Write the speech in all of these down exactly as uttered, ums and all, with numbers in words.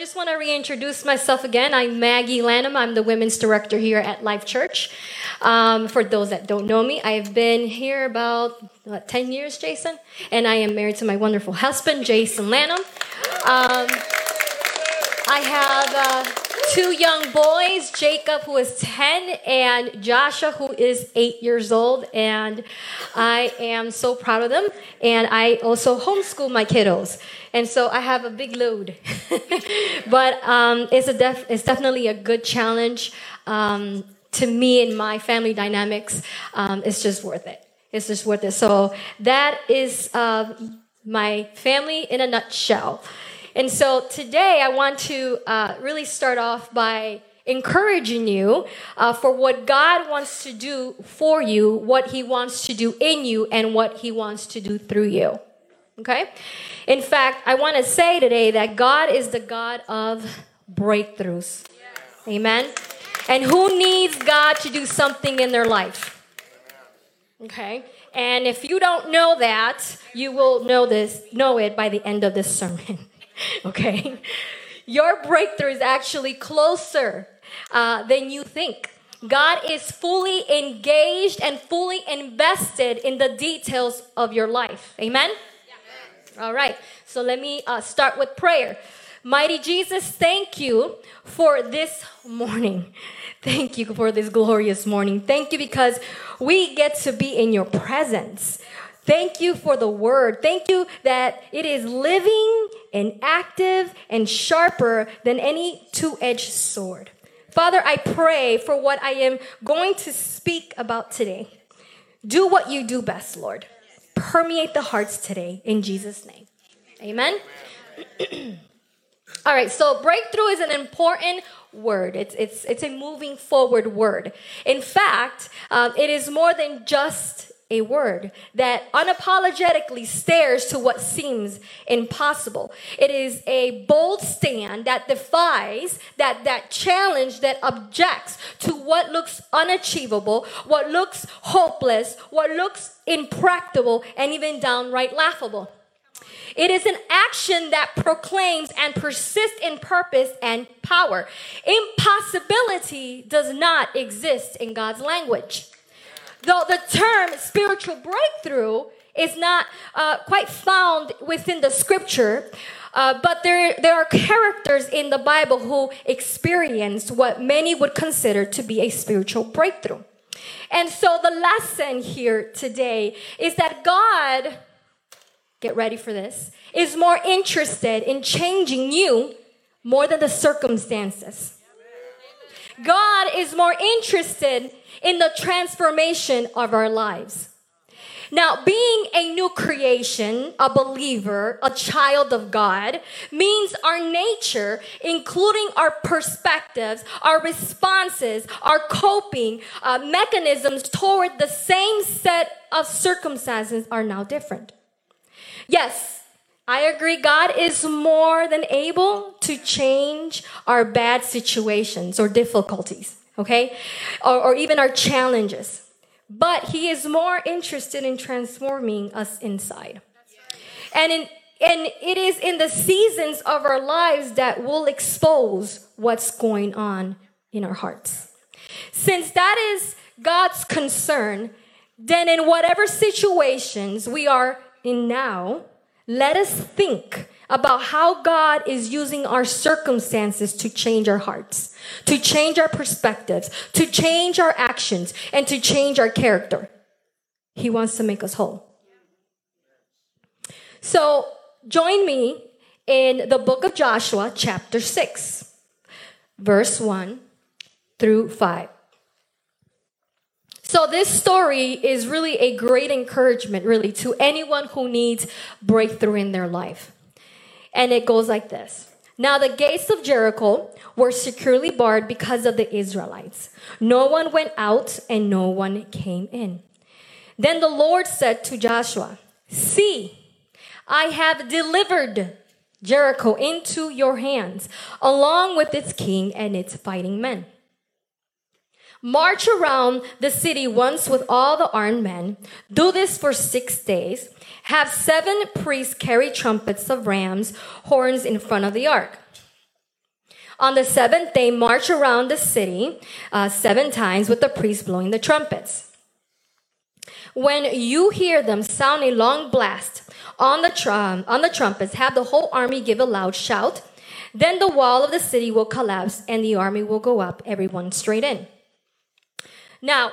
just want to reintroduce myself again. I'm Maggie Lanham. I'm the Women's Director here at Life Church. Um, for those that don't know me, I've been here about what, ten years, Jason, and I am married to my wonderful husband, Jason Lanham. Um, I have uh, two young boys, Jacob, who is ten, and Joshua, who is eight years old, and I am so proud of them, and I also homeschool my kiddos, and so I have a big load, but um, it's, a def- it's definitely a good challenge um, to me and my family dynamics. Um, it's just worth it. It's just worth it. So that is uh, my family in a nutshell. And so today I want to uh, really start off by encouraging you uh, for what God wants to do for you, what He wants to do in you, and what He wants to do through you, okay? In fact, I want to say today that God is the God of breakthroughs, yes. Amen? And who needs God to do something in their life, okay? And if you don't know that, you will know this, know it by the end of this sermon. Okay, your breakthrough is actually closer uh, than you think. God is fully engaged and fully invested in the details of your life. Amen? Yeah. All right, so let me uh, start with prayer. Mighty Jesus, thank you for this morning. Thank you for this glorious morning. Thank you because we get to be in your presence. Thank you for the word. Thank you that it is living and active and sharper than any two-edged sword. Father, I pray for what I am going to speak about today. Do what you do best, Lord. Permeate the hearts today in Jesus' name. Amen. All right, so breakthrough is an important word. It's it's it's a moving forward word. In fact, um, it is more than just a word that unapologetically stares to what seems impossible. It is a bold stand that defies, that that challenge, that objects to what looks unachievable, what looks hopeless, what looks impracticable, and even downright laughable. It is an action that proclaims and persists in purpose and power. Impossibility does not exist in God's language. Though the term spiritual breakthrough is not uh, quite found within the scripture, uh, but there, there are characters in the Bible who experienced what many would consider to be a spiritual breakthrough. And so the lesson here today is that God, get ready for this, is more interested in changing you more than the circumstances. God is more interested in the transformation of our lives. Now, being a new creation, a believer, a child of God, means our nature, including our perspectives, our responses, our coping uh, mechanisms toward the same set of circumstances are now different. Yes, I agree, God is more than able to change our bad situations or difficulties. Okay, or, or even our challenges. But He is more interested in transforming us inside. And, in, and it is in the seasons of our lives that will expose what's going on in our hearts. Since that is God's concern, then in whatever situations we are in now, let us think about how God is using our circumstances to change our hearts, to change our perspectives, to change our actions, and to change our character. He wants to make us whole. So join me in the book of Joshua, chapter six, verse one through five. So this story is really a great encouragement, really, to anyone who needs breakthrough in their life. And it goes like this. Now the gates of Jericho were securely barred because of the Israelites. No one went out and no one came in. Then the Lord said to Joshua, "See, I have delivered Jericho into your hands, along with its king and its fighting men. March around the city once with all the armed men. Do this for six days. Have seven priests carry trumpets of ram's horns in front of the ark. On the seventh day, march around the city uh, seven times with the priests blowing the trumpets. When you hear them sound a long blast on the, tr- on the trumpets, have the whole army give a loud shout. Then the wall of the city will collapse and the army will go up, everyone straight in. Now,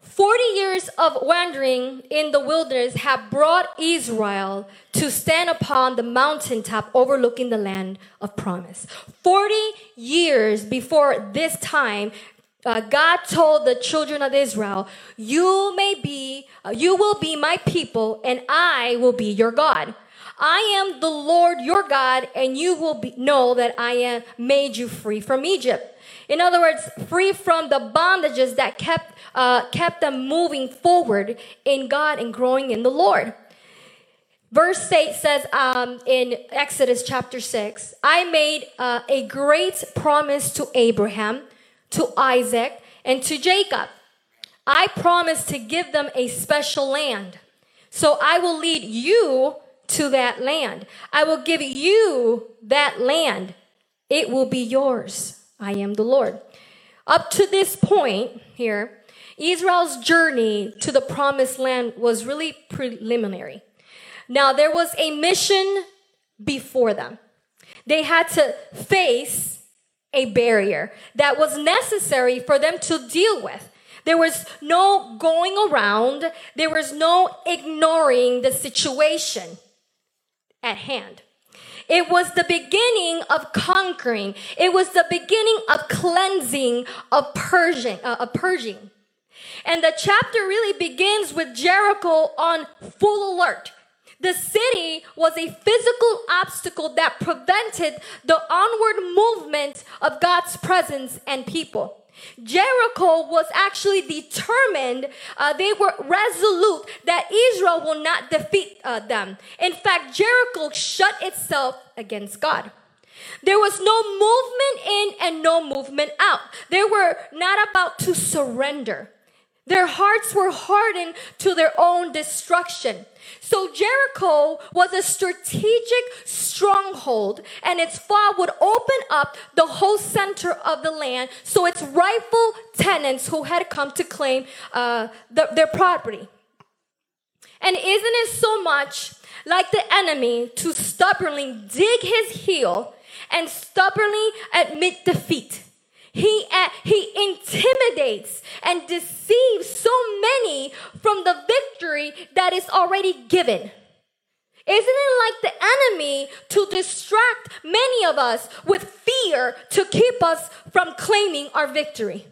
forty years of wandering in the wilderness have brought Israel to stand upon the mountaintop overlooking the land of promise. forty years before this time, uh, God told the children of Israel, you may be, uh, you will be my people and I will be your God. I am the Lord your God, and you will be, know that I am made you free from Egypt. In other words, free from the bondages that kept uh, kept them moving forward in God and growing in the Lord. Verse eight says um, in Exodus chapter six, I made uh, a great promise to Abraham, to Isaac, and to Jacob. I promised to give them a special land. So I will lead you to that land. I will give you that land. It will be yours. I am the Lord. Up to this point here, Israel's journey to the promised land was really preliminary. Now, there was a mission before them. They had to face a barrier that was necessary for them to deal with. There was no going around. There was no ignoring the situation at hand. It was the beginning of conquering. It was the beginning of cleansing, of purging, uh, of purging. And the chapter really begins with Jericho on full alert. The city was a physical obstacle that prevented the onward movement of God's presence and people. Jericho was actually determined, uh, they were resolute that Israel will not defeat uh, them. In fact, Jericho shut itself against God. There was no movement in and no movement out. They were not about to surrender. Their hearts were hardened to their own destruction. So Jericho was a strategic stronghold, and its fall would open up the whole center of the land, so its rightful tenants who had come to claim uh, the, their property. And isn't it so much like the enemy to stubbornly dig his heel and stubbornly admit defeat? He uh, he intimidates and deceives so many from the victory that is already given. Isn't it like the enemy to distract many of us with fear to keep us from claiming our victory?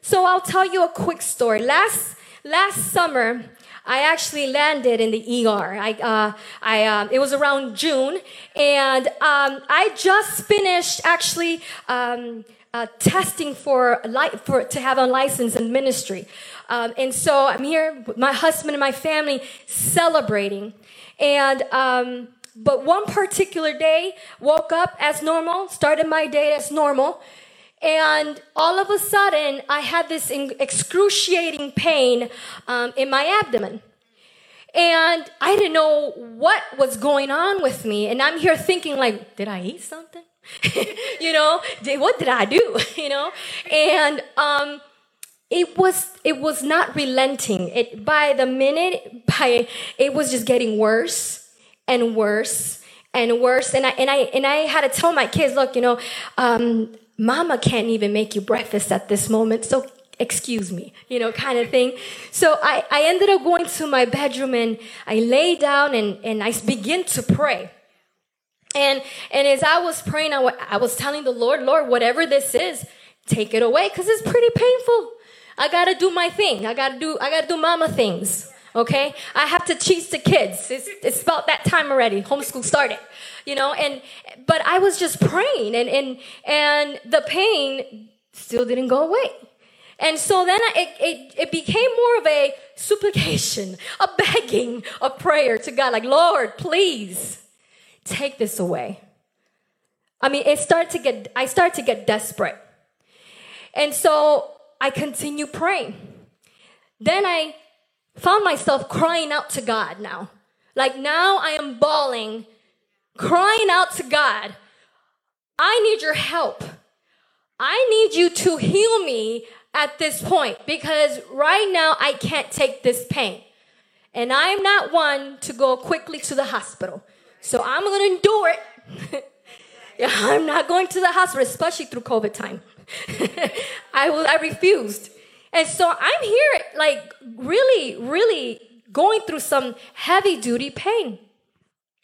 So I'll tell you a quick story. Last last summer, I actually landed in the E R. I, uh, I, um, it was around June, and um, I just finished actually um, uh, testing for li- for to have a license in ministry, um, and so I'm here with my husband and my family celebrating. And um, but one particular day, woke up as normal, started my day as normal. And all of a sudden, I had this excruciating pain um, in my abdomen. And I didn't know what was going on with me. And I'm here thinking, like, did I eat something? you know, did, what did I do? you know, and um, it was it was not relenting. It by the minute, by it was just getting worse and worse and worse. And I and I and I had to tell my kids, look, you know. Um, Mama can't even make you breakfast at this moment, so excuse me, you know, kind of thing. So I, I ended up going to my bedroom, and I lay down, and, and I began to pray. And and as I was praying, I, w- I was telling the Lord, Lord, whatever this is, take it away, because it's pretty painful. I got to do my thing. I got to do I got to do mama things, okay? I have to teach the kids. It's, it's about that time already. Homeschool started. You know, and but I was just praying, and and and the pain still didn't go away. And so then I, it, it it became more of a supplication, a begging, a prayer to God, like, Lord, please take this away. I mean, it started to get I started to get desperate, and so I continued praying. Then I found myself crying out to God. Now, like now, I am bawling. Crying out to God I need your help. I need you to heal me at this point, because right now I can't take this pain. And I'm not one to go quickly to the hospital. So I'm going to endure it. Yeah, I'm not going to the hospital, especially through COVID time. I will, I refused. And so I'm here, like, really, really going through some heavy-duty pain.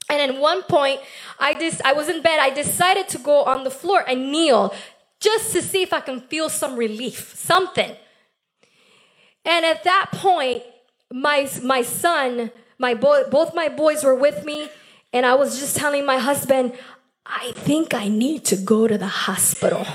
And at one point, I just, I was in bed. I decided to go on the floor and kneel just to see if I can feel some relief, something. And at that point, my my son, my boy, both my boys were with me, and I was just telling my husband, I think I need to go to the hospital.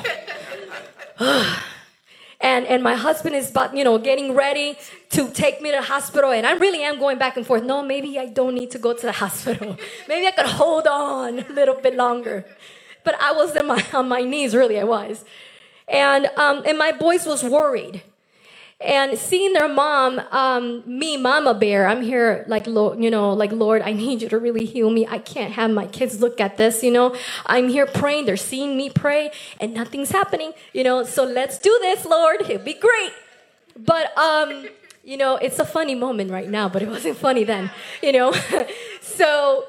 And and my husband is about, you know, getting ready to take me to the hospital, and I really am going back and forth. No, maybe I don't need to go to the hospital. Maybe I could hold on a little bit longer. But I was in my, on my knees, really, I was. And um, and my boys was worried. And seeing their mom, um, me, Mama Bear, I'm here like, you know, like, Lord, I need you to really heal me. I can't have my kids look at this, you know. I'm here praying. They're seeing me pray, and nothing's happening, you know. So let's do this, Lord. It'll be great. But, um, you know, it's a funny moment right now, but it wasn't funny then, you know. So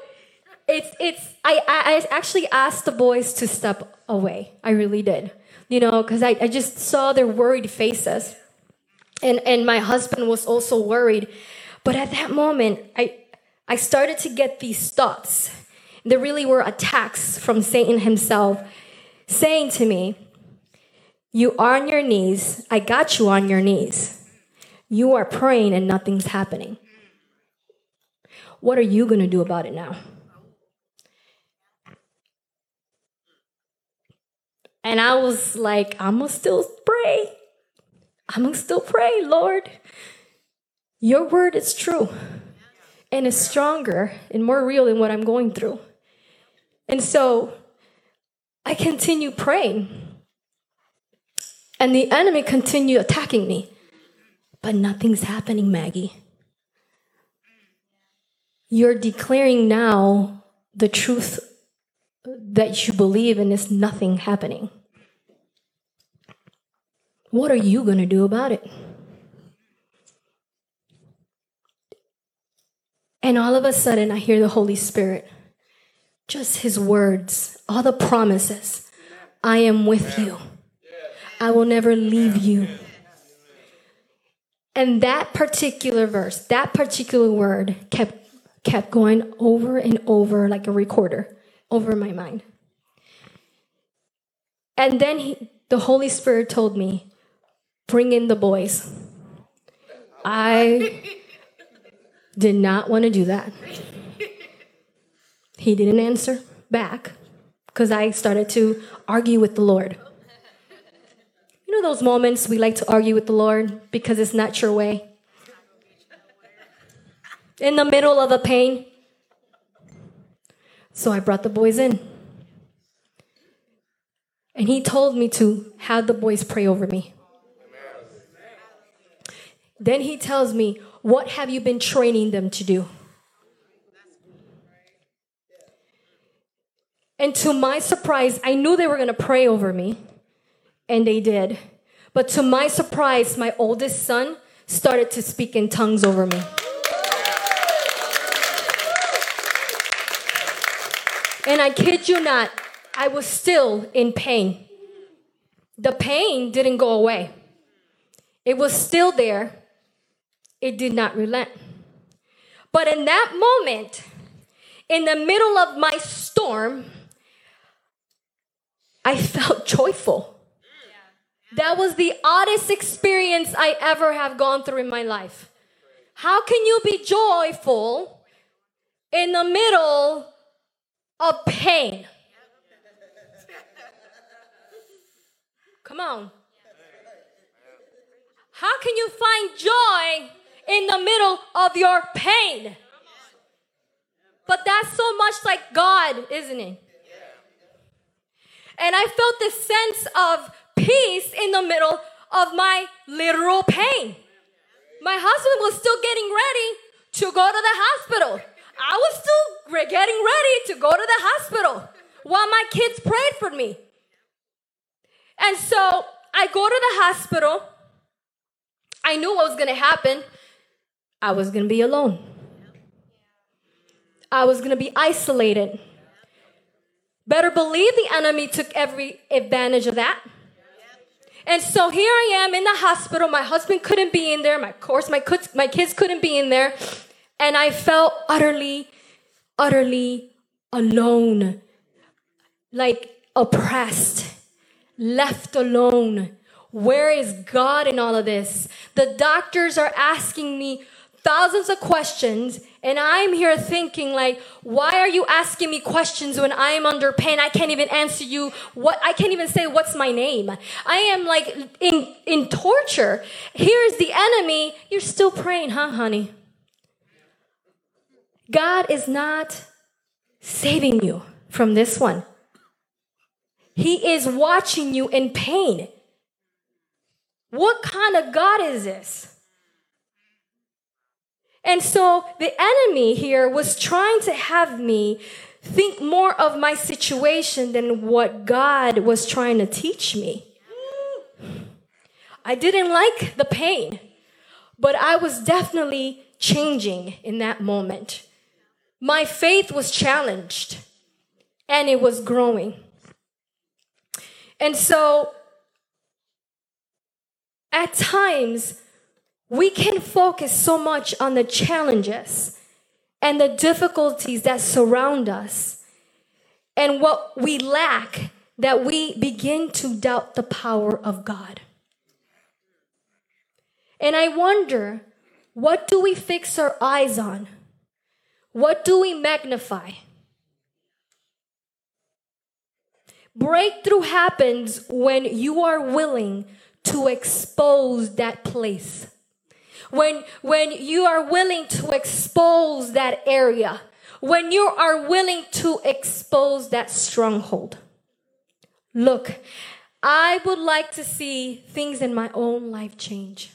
it's, it's, I, I actually asked the boys to step away. I really did, you know, because I, I just saw their worried faces. And and my husband was also worried. But at that moment, I I started to get these thoughts. There really were attacks from Satan himself saying to me, you are on your knees. I got you on your knees. You are praying and nothing's happening. What are you going to do about it now? And I was like, I'm going to still pray. I'm going to still pray, Lord. Your word is true. And it's stronger and more real than what I'm going through. And so I continue praying. And the enemy continued attacking me. But nothing's happening, Maggie. You're declaring now the truth that you believe, and there's nothing happening. What are you going to do about it? And all of a sudden, I hear the Holy Spirit. Just his words, all the promises. I am with you. I will never leave you. And that particular verse, that particular word kept, kept going over and over like a recorder over my mind. And then he, the Holy Spirit told me, bring in the boys. I did not want to do that. He didn't answer back because I started to argue with the Lord. You know those moments we like to argue with the Lord because it's not your way? In the middle of the pain. So I brought the boys in. And he told me to have the boys pray over me. Then he tells me, what have you been training them to do? And to my surprise, I knew they were going to pray over me. And they did. But to my surprise, my oldest son started to speak in tongues over me. And I kid you not, I was still in pain. The pain didn't go away. It was still there. It did not relent. But in that moment, in the middle of my storm, I felt joyful. That was the oddest experience I ever have gone through in my life. How can you be joyful in the middle of pain? Come on. How can you find joy in the middle of your pain? But that's so much like God, isn't it? And I felt this sense of peace in the middle of my literal pain. My husband was still getting ready to go to the hospital. I was still getting ready to go to the hospital while my kids prayed for me. And so I go to the hospital. I knew what was going to happen. I was going to be alone. I was going to be isolated. Better believe the enemy took every advantage of that. And so here I am in the hospital. My husband couldn't be in there. My, of course, my kids, my kids couldn't be in there. And I felt utterly, utterly alone, like oppressed, left alone. Where is God in all of this? The doctors are asking me thousands of questions, and I'm here thinking, like, why are you asking me questions when I am under pain? I can't even answer you. What I can't even say what's my name. I am like in in torture. Here's the enemy. You're still praying, huh, honey? God is not saving you from this one. He is watching you in pain. What kind of God is this? And so the enemy here was trying to have me think more of my situation than what God was trying to teach me. I didn't like the pain, but I was definitely changing in that moment. My faith was challenged, and it was growing. And so at times, we can focus so much on the challenges and the difficulties that surround us and what we lack that we begin to doubt the power of God. And I wonder, what do we fix our eyes on? What do we magnify? Breakthrough happens when you are willing to expose that place. When when you are willing to expose that area, when you are willing to expose that stronghold. Look, I would like to see things in my own life change.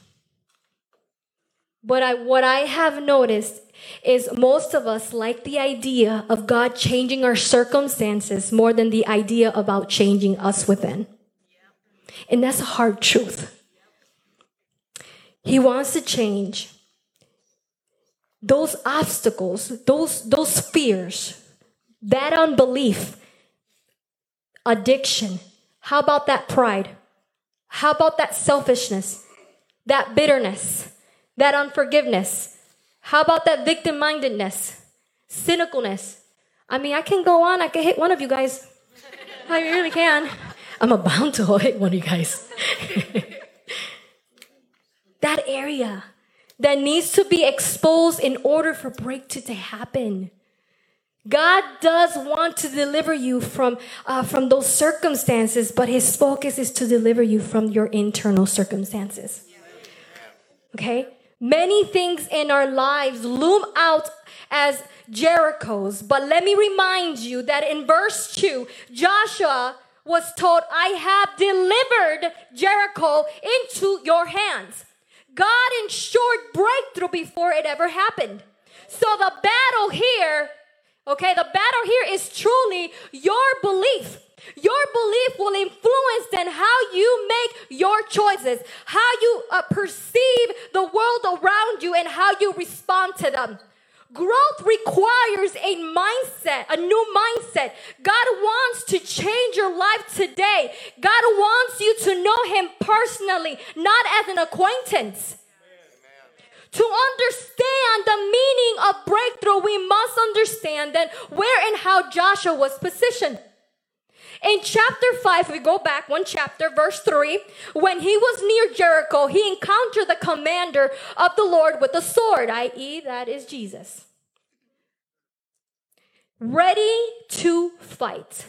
But I, what I have noticed is most of us like the idea of God changing our circumstances more than the idea about changing us within. And that's a hard truth. He wants to change those obstacles, those, those fears, that unbelief, addiction. How about that pride? How about that selfishness, that bitterness, that unforgiveness? How about that victim-mindedness, cynicalness? I mean, I can go on. I can hit one of you guys. I really can. I'm about to hit one of you guys. That area that needs to be exposed in order for breakthrough to happen. God does want to deliver you from, uh, from those circumstances, but his focus is to deliver you from your internal circumstances. Okay? Many things in our lives loom out as Jerichos, but let me remind you that in verse two, Joshua was told, I have delivered Jericho into your hands. God ensured breakthrough before it ever happened. So the battle here, okay, the battle here is truly your belief. Your belief will influence then how you make your choices, how you uh, perceive the world around you, and how you respond to them. Growth requires a mindset, a new mindset. God wants to change your life today. God wants you to know him personally, not as an acquaintance. Amen. To understand the meaning of breakthrough, we must understand that where and how Joshua was positioned. In chapter five, we go back one chapter, verse three. When he was near Jericho, he encountered the commander of the Lord with a sword, that is, that is Jesus, ready to fight.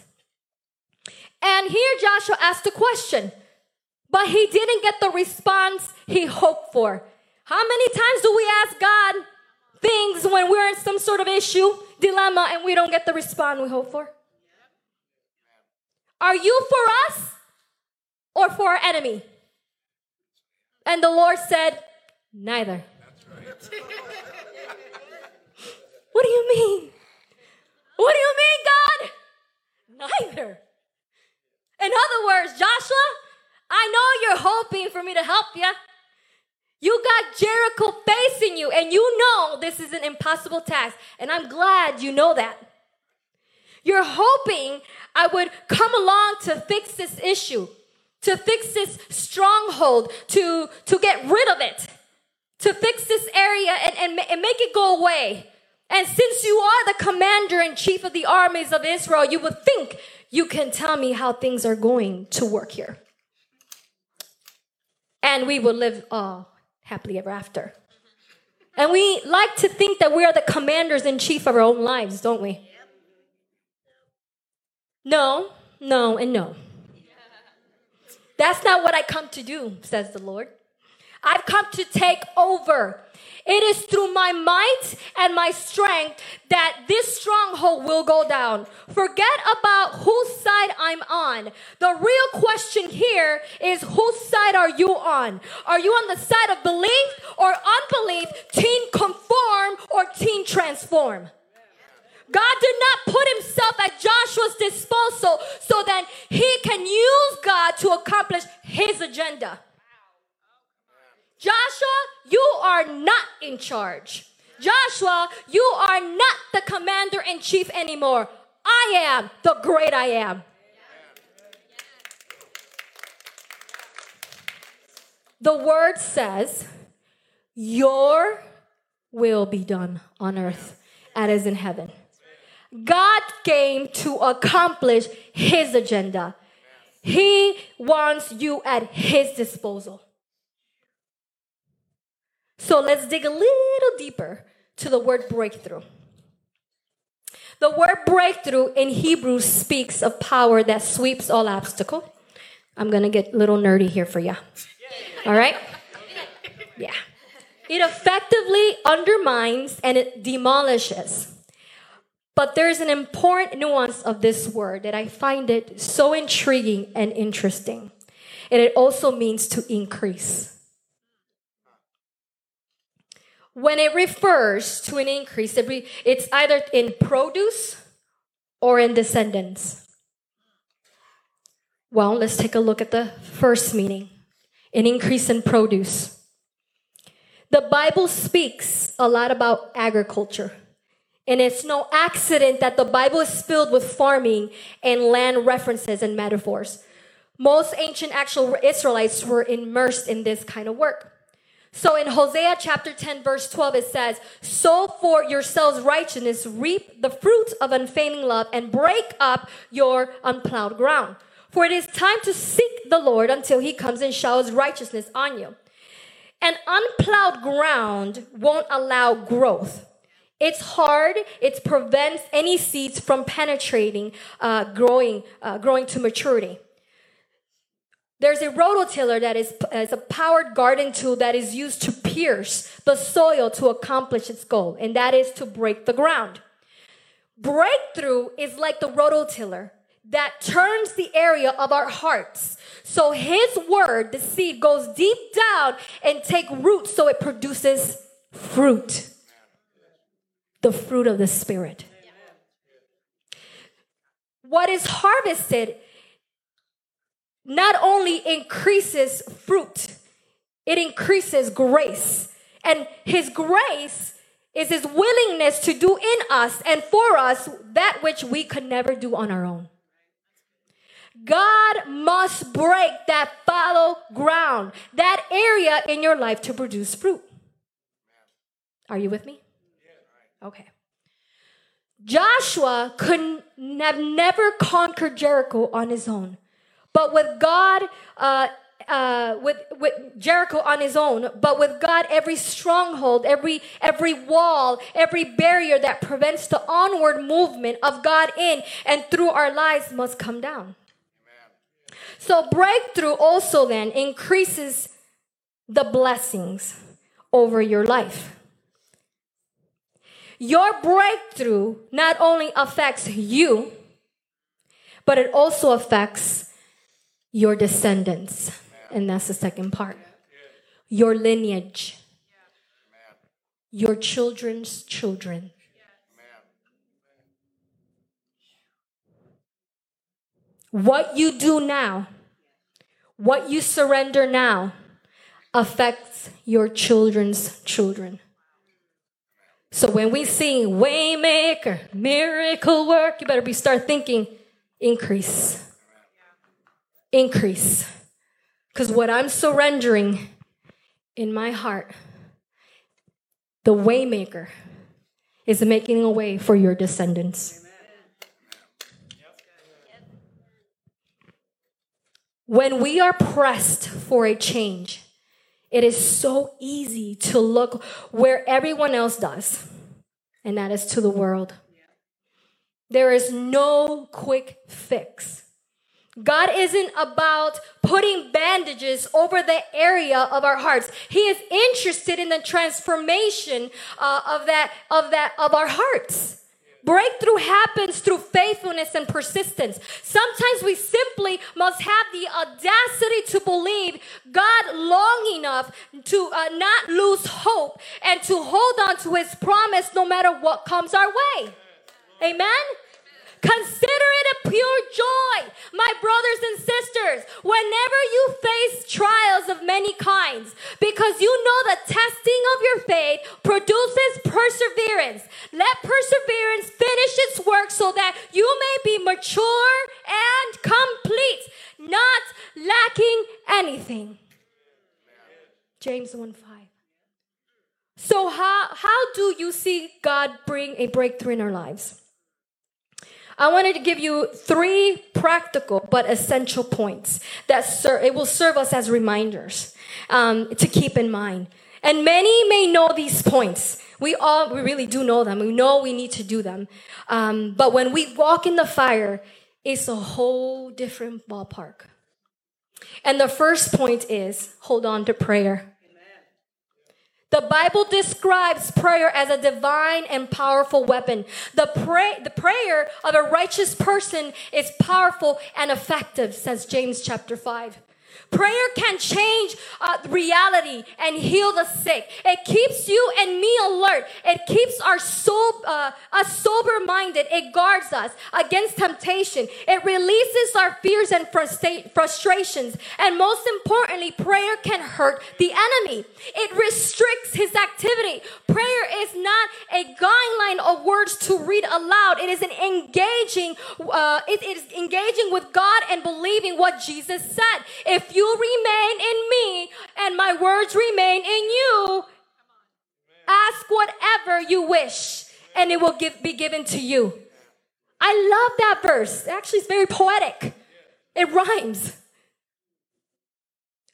And here Joshua asked a question, but he didn't get the response he hoped for. How many times do we ask God things when we're in some sort of issue, dilemma, and we don't get the response we hope for? Are you for us or for our enemy? And the Lord said, neither. That's right. What do you mean? What do you mean, God? Neither. In other words, Joshua, I know you're hoping for me to help you. You got Jericho facing you, and you know this is an impossible task, and I'm glad you know that. You're hoping I would come along to fix this issue, to fix this stronghold, to, to get rid of it, to fix this area and, and, and make it go away. And since you are the commander in chief of the armies of Israel, you would think you can tell me how things are going to work here. And we will live all happily ever after. And we like to think that we are the commanders in chief of our own lives, don't we? No, no, and no. That's not what I come to do, says the Lord. I've come to take over. It is through my might and my strength that this stronghold will go down. Forget about whose side I'm on. The real question here is, whose side are you on? Are you on the side of belief or unbelief, teen conform or teen transform? God did not put himself at Joshua's disposal so that he can use God to accomplish his agenda. Joshua, you are not in charge. Joshua, you are not the commander in chief anymore. I am the great I am. The word says, your will be done on earth as in heaven. God came to accomplish his agenda. He wants you at his disposal. So let's dig a little deeper to the word breakthrough. The word breakthrough in Hebrew speaks of power that sweeps all obstacle. I'm going to get a little nerdy here for ya. All right? Yeah. It effectively undermines and it demolishes. But there's an important nuance of this word that I find it so intriguing and interesting. And it also means to increase. When it refers to an increase, it re- it's either in produce or in descendants. Well, let's take a look at the first meaning, an increase in produce. The Bible speaks a lot about agriculture, and it's no accident that the Bible is filled with farming and land references and metaphors. Most ancient actual Israelites were immersed in this kind of work. So in Hosea chapter ten, verse twelve, it says, sow for yourselves righteousness, reap the fruits of unfailing love, and break up your unplowed ground. For it is time to seek the Lord until he comes and showers righteousness on you. An unplowed ground won't allow growth. It's hard. It prevents any seeds from penetrating, uh, growing, uh, growing to maturity. There's a rototiller that is, is a powered garden tool that is used to pierce the soil to accomplish its goal, and that is to break the ground. Breakthrough is like the rototiller that turns the area of our hearts. So his word, the seed, goes deep down and take root so it produces fruit, the fruit of the Spirit. What is harvested not only increases fruit, it increases grace. And his grace is his willingness to do in us and for us that which we could never do on our own. God must break that fallow ground, that area in your life to produce fruit. Are you with me? Okay. Joshua could have never conquered Jericho on his own. But with God, uh, uh, with, with Jericho on his own, but with God, every stronghold, every every wall, every barrier that prevents the onward movement of God in and through our lives must come down. Amen. So breakthrough also then increases the blessings over your life. Your breakthrough not only affects you, but it also affects your descendants, and that's the second part. Your lineage. Your children's children. What you do now What you surrender now affects your children's children. So when we sing Waymaker, Miracle Work, you better be start thinking increase. Increase. Because what I'm surrendering in my heart, the Waymaker is making a way for your descendants. When we are pressed for a change, it is so easy to look where everyone else does, and that is to the world. There is no quick fix. God isn't about putting bandages over the area of our hearts. He is interested in the transformation uh, of that of that of our hearts. Breakthrough happens through faithfulness and persistence. Sometimes we simply must have the audacity to believe God long enough to uh, not lose hope and to hold on to His promise no matter what comes our way. Amen? Consider it a pure joy, my brothers and sisters, whenever you face trials of many kinds, because you know the testing of your faith produces perseverance. Let perseverance finish its work so that you may be mature and complete, not lacking anything. James one five. So how, how do you see God bring a breakthrough in our lives? I wanted to give you three practical but essential points that ser- it will serve us as reminders um, to keep in mind. And many may know these points. We all, we really do know them. We know we need to do them. Um, but when we walk in the fire, it's a whole different ballpark. And the first point is, hold on to prayer. The Bible describes prayer as a divine and powerful weapon. The, pray, the prayer of a righteous person is powerful and effective, says James chapter five. Prayer can change uh, reality and heal the sick. It keeps you and me alert. It keeps our soul, uh, us sober-minded. It guards us against temptation. It releases our fears and frustra- frustrations. And most importantly, prayer can hurt the enemy. It restricts his activity. Prayer is not a guideline of words to read aloud. It is an engaging. Uh, it, it is engaging with God and believing what Jesus said. If you remain in me and my words remain in you, ask whatever you wish and it will give, be given to you. I love that verse. Actually, it's very poetic. It rhymes.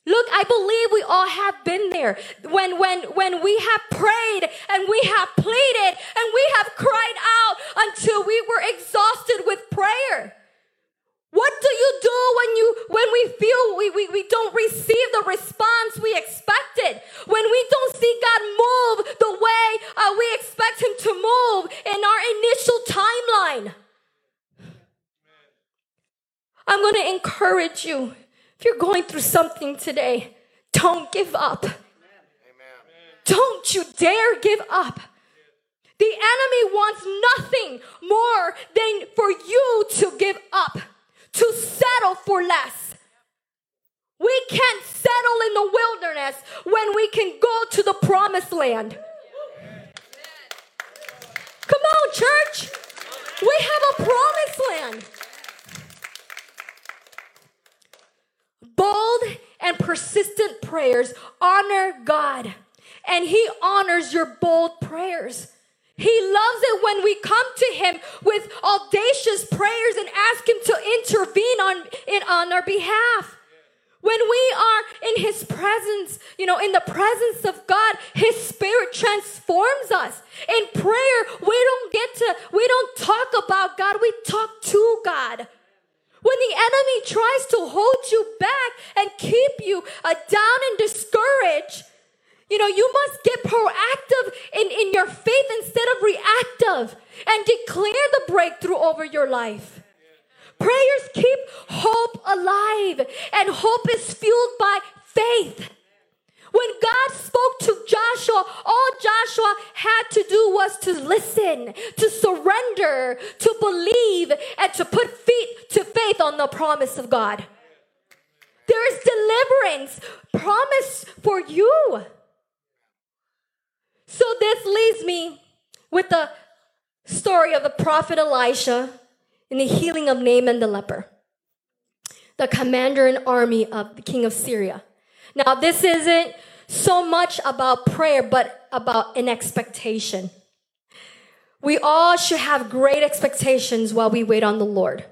Look, I believe we all have been there. When, when, when we have prayed and we have pleaded and we have cried out until we were exhausted with prayer. What do you do when you when we feel we, we, we don't receive the response we expected? When we don't see God move the way uh, we expect Him to move in our initial timeline? I'm going to encourage you. If you're going through something today, don't give up. Don't you dare give up. The enemy wants nothing more than for you to give up. To settle for less. We can't settle in the wilderness when we can go to the promised land. Come on, church. We have a promised land. Bold and persistent prayers honor God, and He honors your bold prayers. He loves it when we come to Him with audacious prayers and ask Him to intervene on it on our behalf. When we are in His presence, you know, in the presence of God, His Spirit transforms us. In prayer, we don't get to, we don't talk about God, we talk to God. When the enemy tries to hold you back and keep you uh, down and discouraged, you know, you must get proactive in, in your faith instead of reactive and declare the breakthrough over your life. Prayers keep hope alive, and hope is fueled by faith. When God spoke to Joshua, all Joshua had to do was to listen, to surrender, to believe, and to put feet to faith on the promise of God. There is deliverance promised for you. So this leaves me with the story of the prophet Elisha and the healing of Naaman the leper, the commander and army of the king of Syria. Now, this isn't so much about prayer, but about an expectation. We all should have great expectations while we wait on the Lord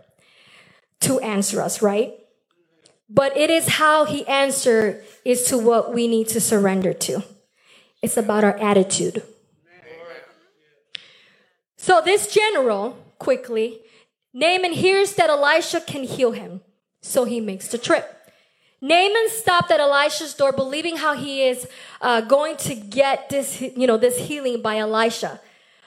to answer us, right? But it is how he answered is to what we need to surrender to. It's about our attitude. So this general, quickly, Naaman hears that Elisha can heal him, so he makes the trip. Naaman stopped at Elisha's door, believing how he is uh, going to get this, you know, this healing by Elisha.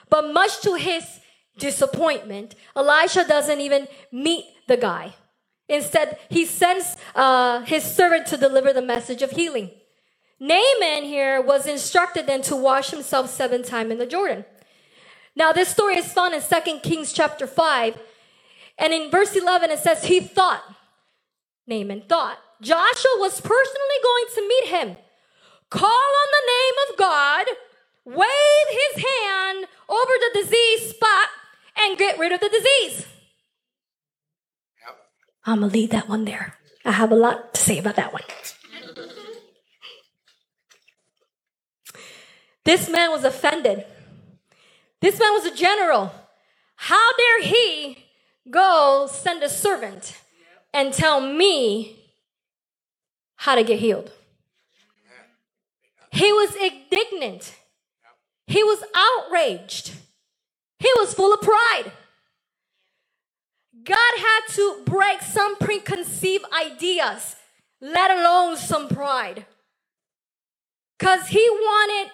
But much to his disappointment, Elisha doesn't even meet the guy. Instead, he sends uh, his servant to deliver the message of healing. Naaman here was instructed then to wash himself seven times in the Jordan. Now, this story is found in Second Kings chapter five. And in verse eleven, it says, he thought, Naaman thought, Joshua was personally going to meet him, call on the name of God, wave his hand over the disease spot, and get rid of the disease. I'm going to leave that one there. I have a lot to say about that one. This man was offended. This man was a general. How dare he go send a servant and tell me how to get healed? He was indignant. He was outraged. He was full of pride. God had to break some preconceived ideas, let alone some pride. Because he wanted,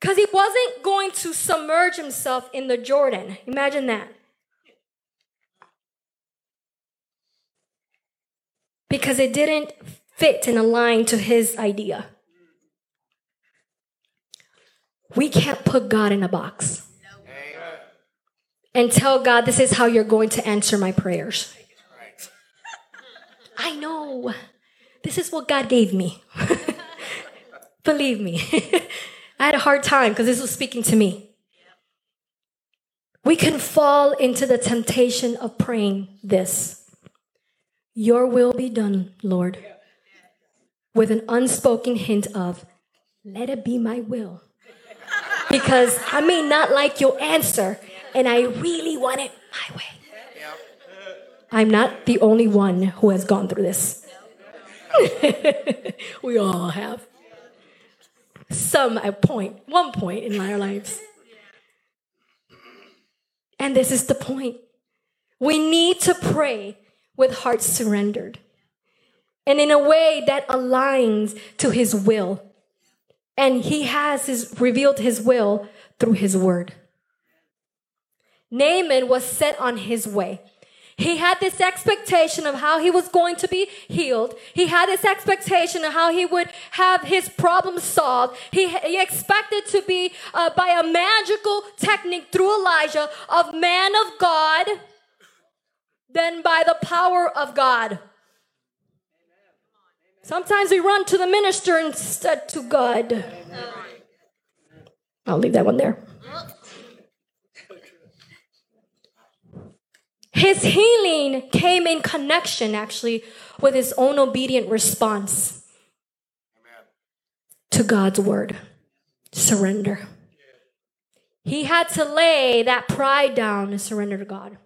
because he wasn't going to submerge himself in the Jordan. Imagine that. Because it didn't fit and align to his idea. We can't put God in a box. Amen. And tell God, this is how you're going to answer my prayers. Right. I know. This is what God gave me. Believe me. I had a hard time because this was speaking to me. We can fall into the temptation of praying this. Your will be done, Lord, with an unspoken hint of, let it be my will. Because I may not like your answer, and I really want it my way. I'm not the only one who has gone through this. We all have. Some at point, one point in our lives. And this is the point. We need to pray with hearts surrendered, and in a way that aligns to his will. And he has his, revealed his will through his word. Naaman was set on his way. He had this expectation of how he was going to be healed. He had this expectation of how he would have his problem solved. He, he expected to be, uh, by a magical technique through Elijah, of man of God, than by the power of God. Sometimes we run to the minister instead to God. I'll leave that one there. His healing came in connection, actually, with his own obedient response to God's word. Surrender. He had to lay that pride down and surrender to God.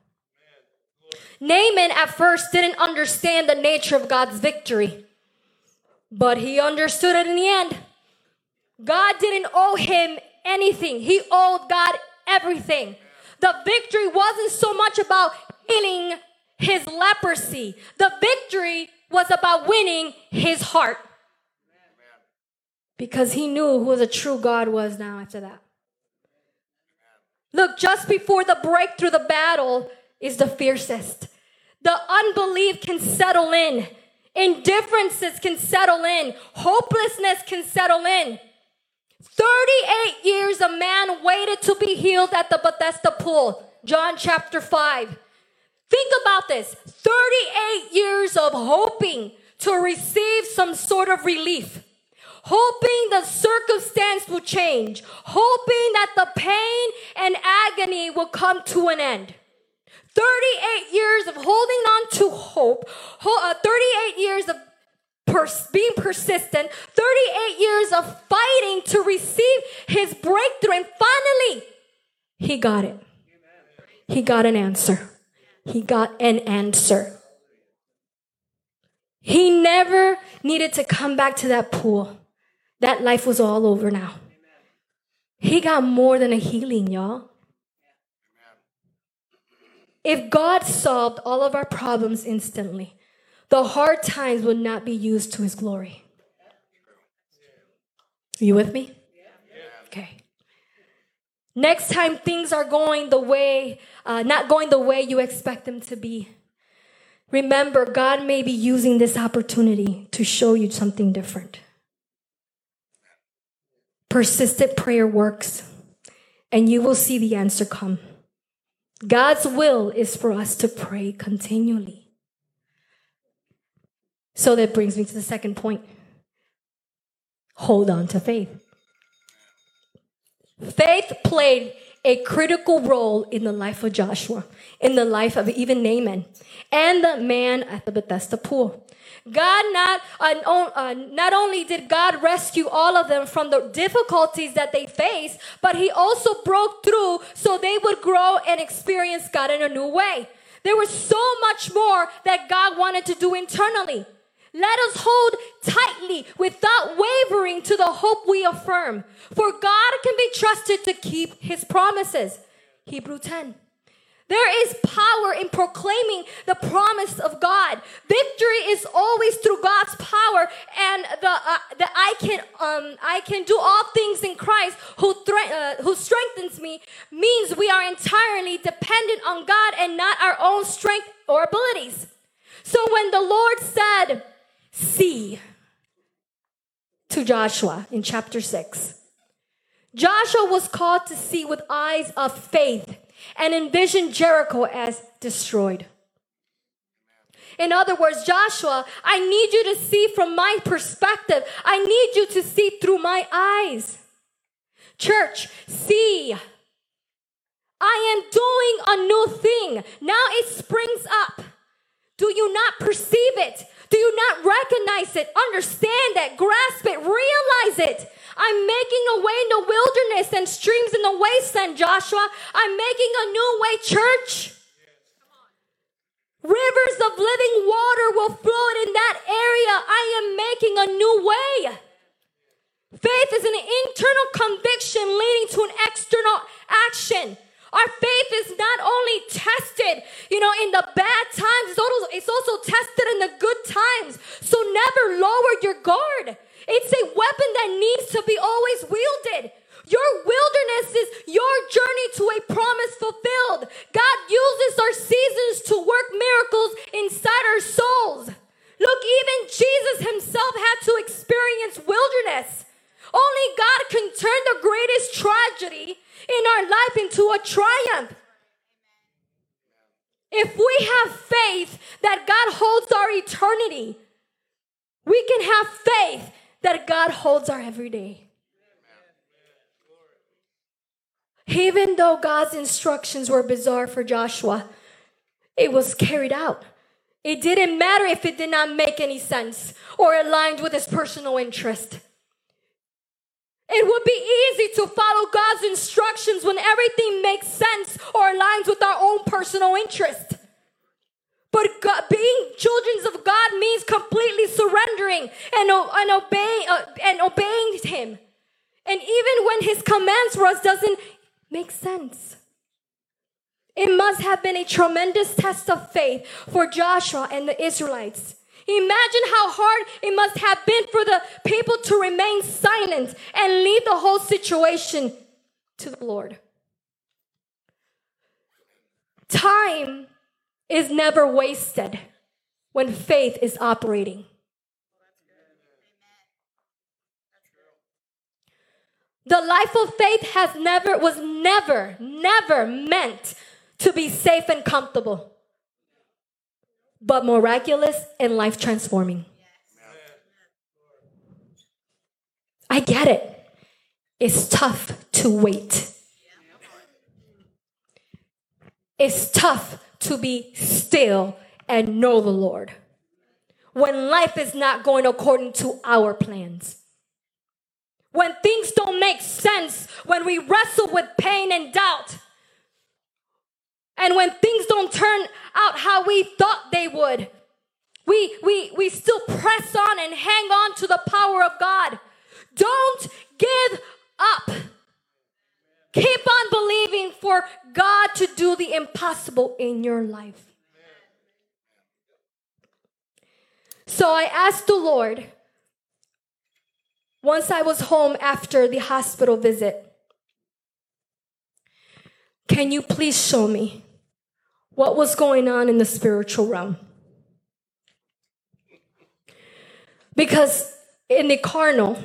Naaman at first didn't understand the nature of God's victory, but he understood it in the end. God didn't owe him anything. He owed God everything. The victory wasn't so much about healing his leprosy. The victory was about winning his heart. Because he knew who the true God was now after that. Look, just before the breakthrough, the battle is the fiercest. The unbelief can settle in. Indifferences can settle in. Hopelessness can settle in. thirty-eight years a man waited to be healed at the Bethesda pool. John chapter five. Think about this. thirty-eight years of hoping, to receive some sort of relief, hoping the circumstance will change, hoping that the pain and agony will come to an end. thirty-eight years of holding on to hope, thirty-eight years of pers- being persistent, thirty-eight years of fighting to receive his breakthrough, and finally, he got it. He got an answer. He got an answer. He never needed to come back to that pool. That life was all over now. He got more than a healing, y'all. If God solved all of our problems instantly, the hard times would not be used to his glory. Are you with me? Okay. Next time things are going the way, uh, not going the way you expect them to be, remember, God may be using this opportunity to show you something different. Persistent prayer works, and you will see the answer come. God's will is for us to pray continually. So that brings me to the second point. Hold on to faith. Faith played a critical role in the life of Joshua, in the life of even Naaman, and the man at the Bethesda pool. God not, uh, not only did God rescue all of them from the difficulties that they faced, but he also broke through so they would grow and experience God in a new way. There was so much more that God wanted to do internally. Let us hold tightly without wavering to the hope we affirm. For God can be trusted to keep his promises. Hebrews ten. There is power in proclaiming the promise of God. Victory is always through God's power, and the uh, the I can um I can do all things in Christ who thre- uh, who strengthens me means we are entirely dependent on God and not our own strength or abilities. So when the Lord said, "See," to Joshua in chapter six, Joshua was called to see with eyes of faith and envision Jericho as destroyed. In other words, Joshua, I need you to see from my perspective. I need you to see through my eyes. Church, see. I am doing a new thing. Now it springs up. Do you not perceive it? Do you not recognize it? Understand that, grasp it, realize it. I'm making a way in the wilderness and streams in the wasteland, Joshua. I'm making a new way, church. Rivers of living water will flow in that area. I am making a new way. Faith is an internal conviction leading to an external action. Our faith is not only tested, you know, in the bad times, it's also, it's also tested in the good times. So never lower your guard. It's a weapon that needs to be always wielded. Your wilderness is your journey to a promise fulfilled. God uses our seasons to work miracles inside our souls. Look, even Jesus himself had to experience wilderness. Only God can turn the greatest tragedy in our life into a triumph. If we have faith that God holds our eternity, we can have faith that God holds our everyday. Even though God's instructions were bizarre for Joshua, it was carried out. It didn't matter if it did not make any sense or aligned with his personal interest. It would be easy to follow God's instructions when everything makes sense or aligns with our own personal interest. But God, being children of God means completely surrendering and, and, obeying, uh, and obeying him. And even when his commands for us doesn't make sense. It must have been a tremendous test of faith for Joshua and the Israelites. Imagine how hard it must have been for the people to remain silent and leave the whole situation to the Lord. Time is never wasted when faith is operating. The life of faith has never was never, never meant to be safe and comfortable, but miraculous and life-transforming. Yes. get it. It's tough to wait. It's tough to be still and know the Lord when life is not going according to our plans. When things don't make sense, when we wrestle with pain and doubt, and when things don't turn out how we thought they would, we, we, we still press on and hang on to the power of God. Don't give up. Keep on believing for God to do the impossible in your life. So I asked the Lord, once I was home after the hospital visit, can you please show me what was going on in the spiritual realm? Because in the carnal,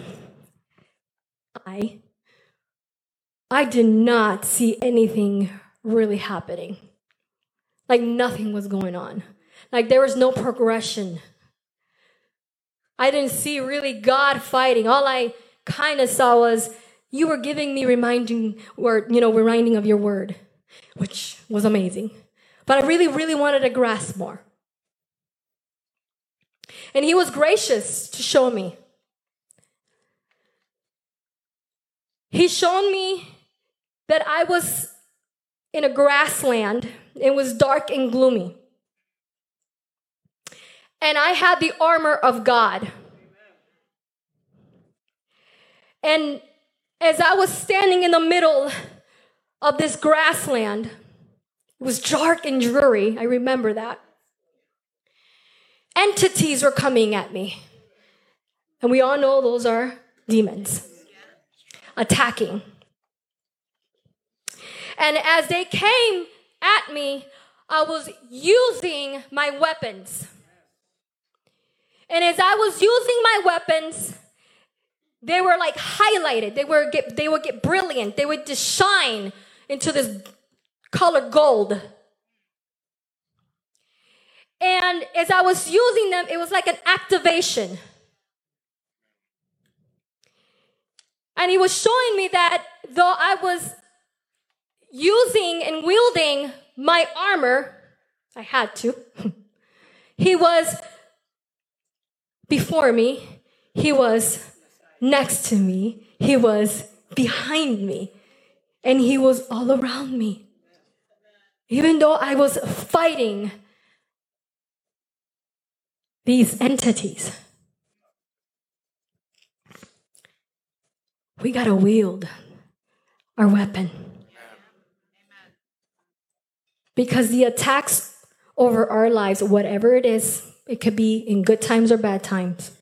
I... I did not see anything really happening. Like nothing was going on. Like there was no progression. I didn't see really God fighting. All I kind of saw was you were giving me reminding or you know, reminding of your word, which was amazing. But I really, really wanted to grasp more. And he was gracious to show me. He showed me that I was in a grassland. It was dark and gloomy. And I had the armor of God. And as I was standing in the middle of this grassland, it was dark and dreary. I remember that. Entities were coming at me. And we all know those are demons attacking. And as they came at me, I was using my weapons. And as I was using my weapons, they were like highlighted. They were get, they would get brilliant. They would just shine into this color gold. And as I was using them, it was like an activation. And he was showing me that though I was using and wielding my armor, I had to, he was before me, he was next to me, he was behind me, and he was all around me. Even though I was fighting these entities, we got to wield our weapon. Because the attacks over our lives, whatever it is, it could be in good times or bad times.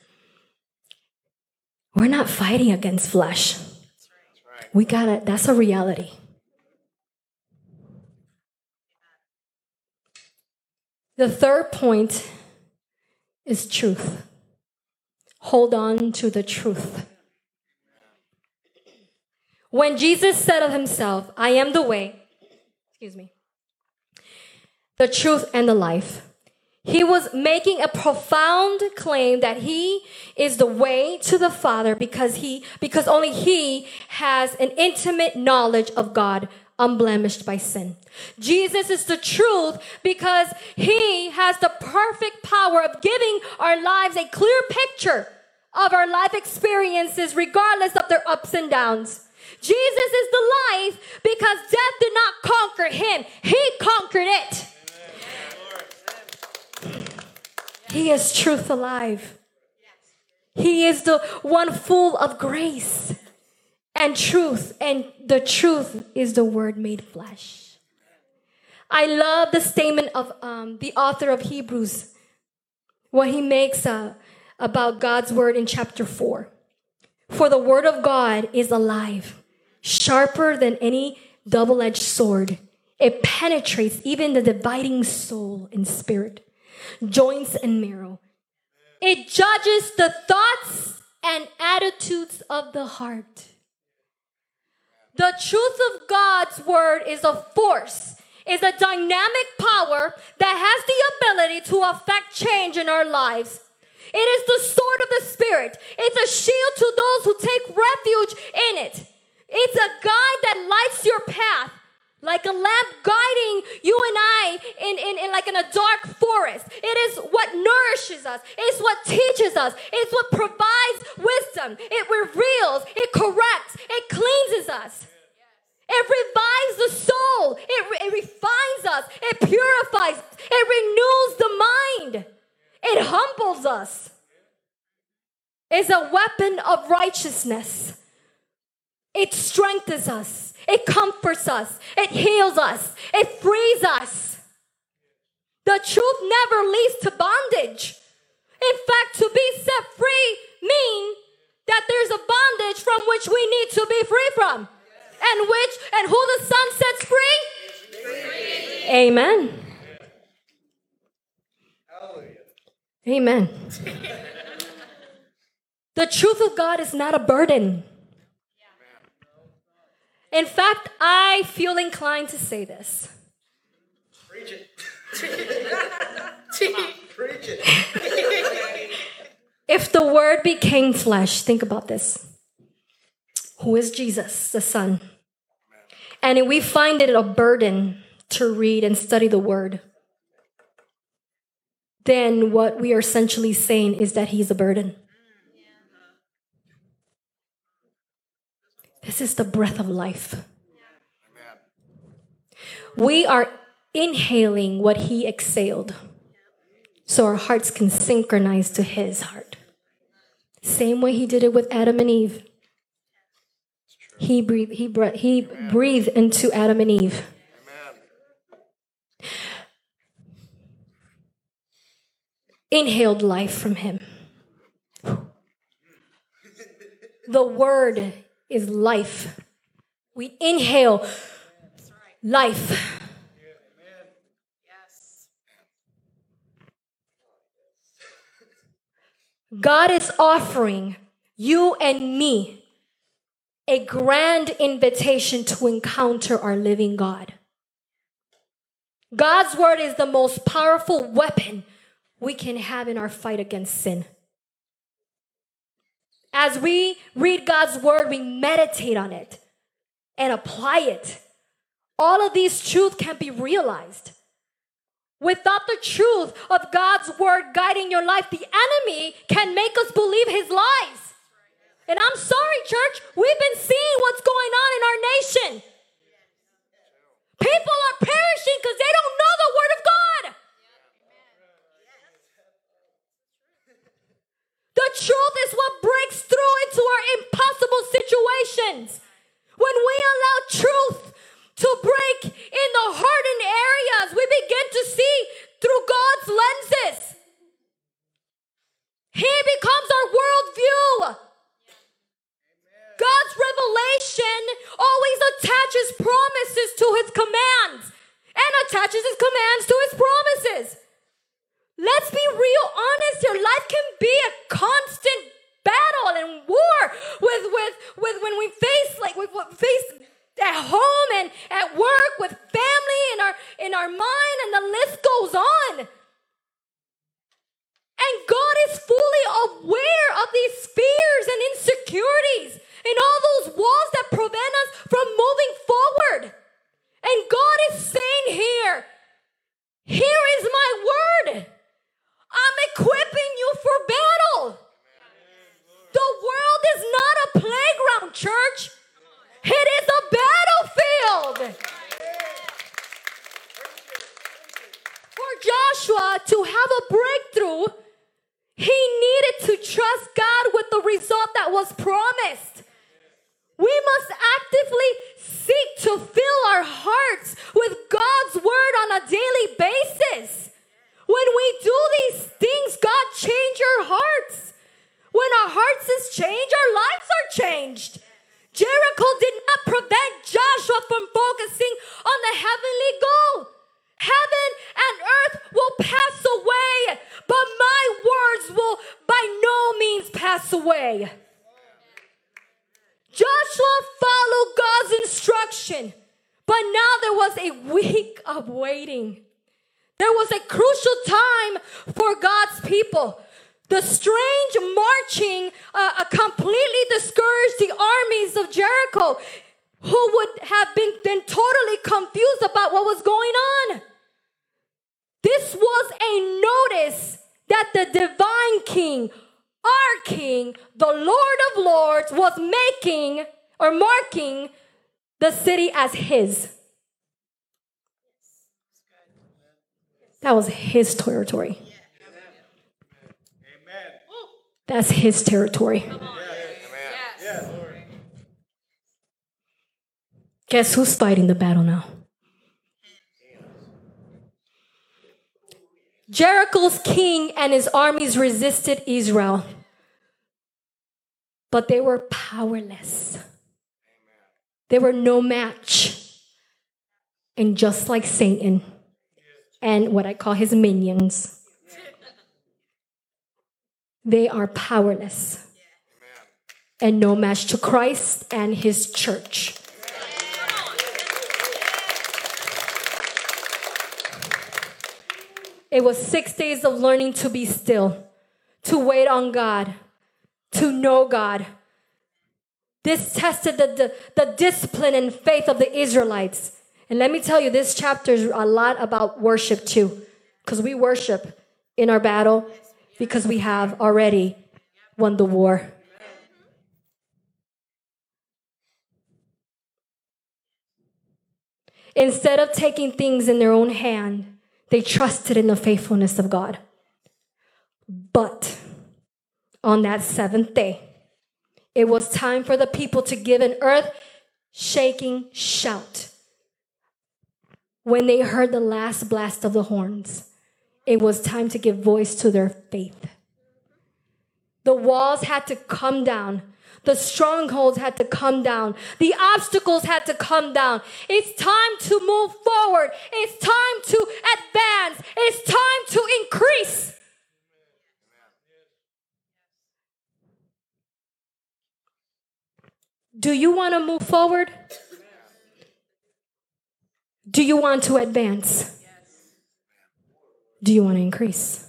We're not fighting against flesh. We got to, that's a reality. The third point is truth. Hold on to the truth. When Jesus said of himself, I am the way, excuse me, the truth and the life, he was making a profound claim that he is the way to the Father because he, because only he has an intimate knowledge of God, unblemished by sin. Jesus is the truth because he has the perfect power of giving our lives a clear picture of our life experiences regardless of their ups and downs. Jesus is the life because death did not conquer him. He conquered it. Amen. He is truth alive. He is the one full of grace and truth. And the truth is the word made flesh. I love the statement of um, the author of Hebrews, what he makes uh, about God's word in chapter four. For the word of God is alive, sharper than any double-edged sword. It penetrates even the dividing soul and spirit, joints and marrow. It judges the thoughts and attitudes of the heart. The truth of God's word is a force, is a dynamic power that has the ability to affect change in our lives. It is the sword of the Spirit. It's a shield to those who take it. It's a guide that lights your path, like a lamp guiding you and I in, in, in like in a dark forest. It is what nourishes us. It's what teaches us. It's what provides wisdom. It reveals. It corrects. It cleanses us. It revives the soul. It, re- it refines us. It purifies. It renews the mind. It humbles us. It's a weapon of righteousness. It strengthens us. It comforts us. It heals us. It frees us. The truth never leads to bondage. In fact, to be set free means that there's a bondage from which we need to be free from. And which, and who the Son sets free? Free. Amen. Hallelujah. Amen. The truth of God is not a burden. In fact, I feel inclined to say this. Preach it. Preach it. If the word became flesh, think about this. Who is Jesus, the Son? And we find it a burden to read and study the word. Then what we are essentially saying is that he's a burden. This is the breath of life. We are inhaling what he exhaled, so our hearts can synchronize to his heart. Same way he did it with Adam and Eve. He breathed, he breathed, he breathed into Adam and Eve. Amen. Inhaled life from him. The word is life. We inhale That's right. life. Yeah, amen. Yes. God is offering you and me a grand invitation to encounter our living God. God's word is the most powerful weapon we can have in our fight against sin. As we read God's word, we meditate on it and apply it. All of these truths can be realized. Without the truth of God's word guiding your life, the enemy can make us believe his lies. And I'm sorry, church, we've been seeing what's going on in our nation. People are perishing because they don't know the word of God. The truth is what breaks through into our impossible situations. When we allow truth to break in the hardened areas, we begin to see through God's lenses. He becomes our worldview. God's revelation always attaches promises to his commands and attaches his commands to his promises. Let's be real honest here. Life can be a constant battle and war with, with, with when we face like we face at home and at work with family and our in our mind, and the list goes on. And God is fully aware of these fears and insecurities and all those walls that prevent us from moving forward. And God is saying here, here is my word. I'm equipping you for battle. The world is not a playground, church. It is a battlefield. For Joshua to have a breakthrough, he needed to trust God with the result that was promised. We must actively seek to fill our hearts with God's word on a daily basis. When we do these things, God, change your hearts. When our hearts is changed, our lives are changed. Jericho did not prevent Joshua from focusing on the heavenly goal. Heaven and earth will pass away, but my words will by no means pass away. Joshua followed God's instruction, but now there was a week of waiting. There was a crucial time for God's people. The strange marching uh, completely discouraged the armies of Jericho, who would have been then totally confused about what was going on. This was a notice that the divine king, our king, the Lord of Lords, was making or marking the city as his. That was his territory. Amen. That's his territory. Yes. Guess who's fighting the battle now? Jericho's king and his armies resisted Israel, but they were powerless. They were no match. And just like Satan and what I call his minions, they are powerless and no match to Christ and his church. It was six days of learning to be still, to wait on God, to know God. This tested the, the, the discipline and faith of the Israelites. And let me tell you, this chapter is a lot about worship too, because we worship in our battle because we have already won the war. Instead of taking things in their own hand, they trusted in the faithfulness of God. But on that seventh day, it was time for the people to give an earth-shaking shout. When they heard the last blast of the horns, it was time to give voice to their faith. The walls had to come down. The strongholds had to come down. The obstacles had to come down. It's time to move forward. It's time to advance. It's time to increase. Do you want to move forward? Do you want to advance? Do you want to increase?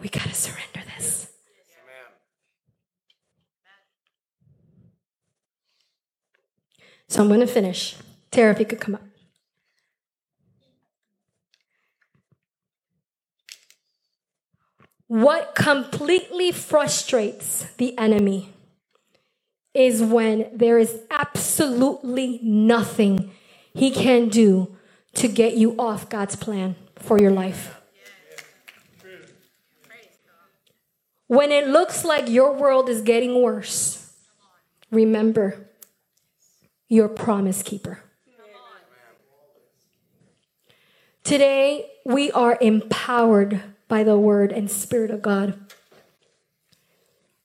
We got to surrender this. So I'm going to finish. Tara, if you could come up. What completely frustrates the enemy is when there is absolutely nothing he can do to get you off God's plan for your life. When it looks like your world is getting worse, remember, your promise keeper. Today, we are empowered by the word and spirit of God.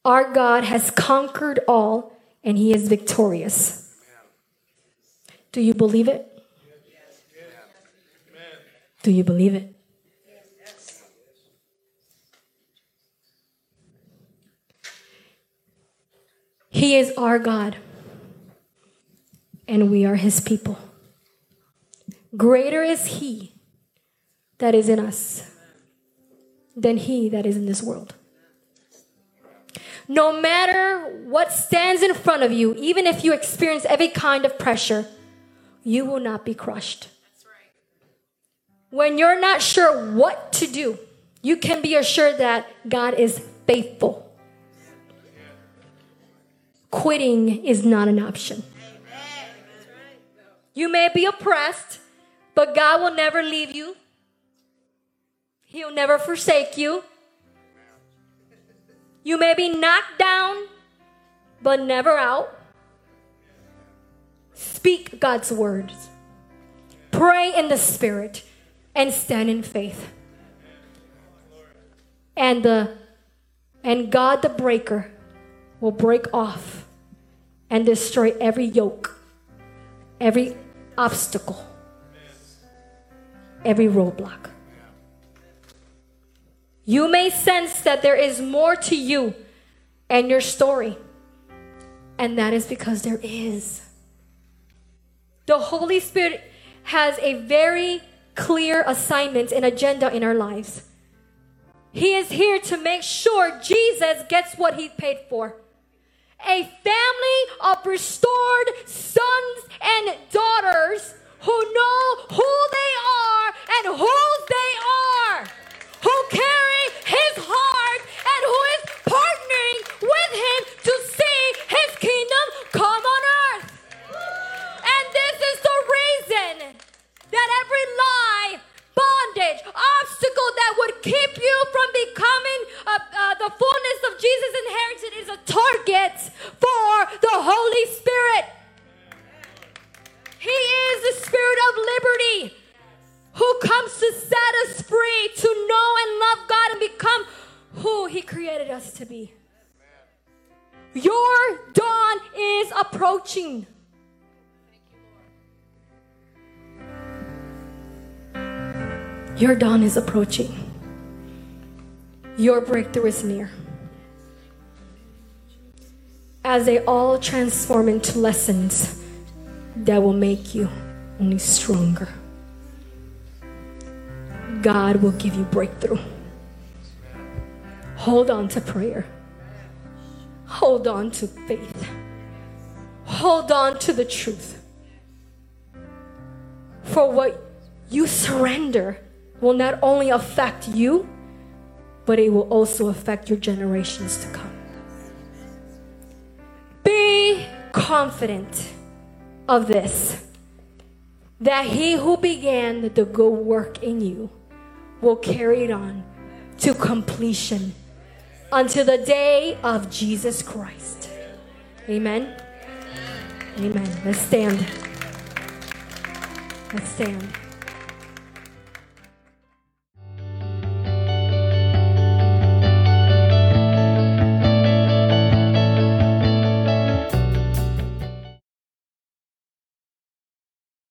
Our God has conquered all, and he is victorious. Do you believe it? Do you believe it? He is our God, and we are his people. Greater is he that is in us than he that is in this world. No matter what stands in front of you, even if you experience every kind of pressure, you will not be crushed. That's right. When you're not sure what to do, you can be assured that God is faithful. Quitting is not an option. You may be oppressed, but God will never leave you. He'll never forsake you. You may be knocked down, but never out. Speak God's words. Pray in the Spirit and stand in faith. And the and God the breaker will break off and destroy every yoke, every obstacle, every roadblock. You may sense that there is more to you and your story, and that is because there is. The Holy Spirit has a very clear assignment and agenda in our lives. He is here to make sure Jesus gets what he paid for. a family of restored sons and daughters who know who they are and whose they are, who carry his heart and who is partnering with him to see his kingdom come on earth. And this is the reason that every lie, bondage, obstacle that would keep you from becoming uh, uh, the fullness of Jesus' inheritance is a target for the Holy Spirit. He is the Spirit of liberty who comes to set us free to know and love God and become who He created us to be. Your dawn is approaching. Your dawn is approaching. Your breakthrough is near. As they all transform into lessons that will make you only stronger, God will give you breakthrough. Hold on to prayer. Hold on to faith. Hold on to the truth. For what you surrender will not only affect you, but it will also affect your generations to come. Be confident of this, that he who began the good work in you will carry it on to completion until the day of Jesus Christ. Amen. Amen. Let's stand. Let's stand.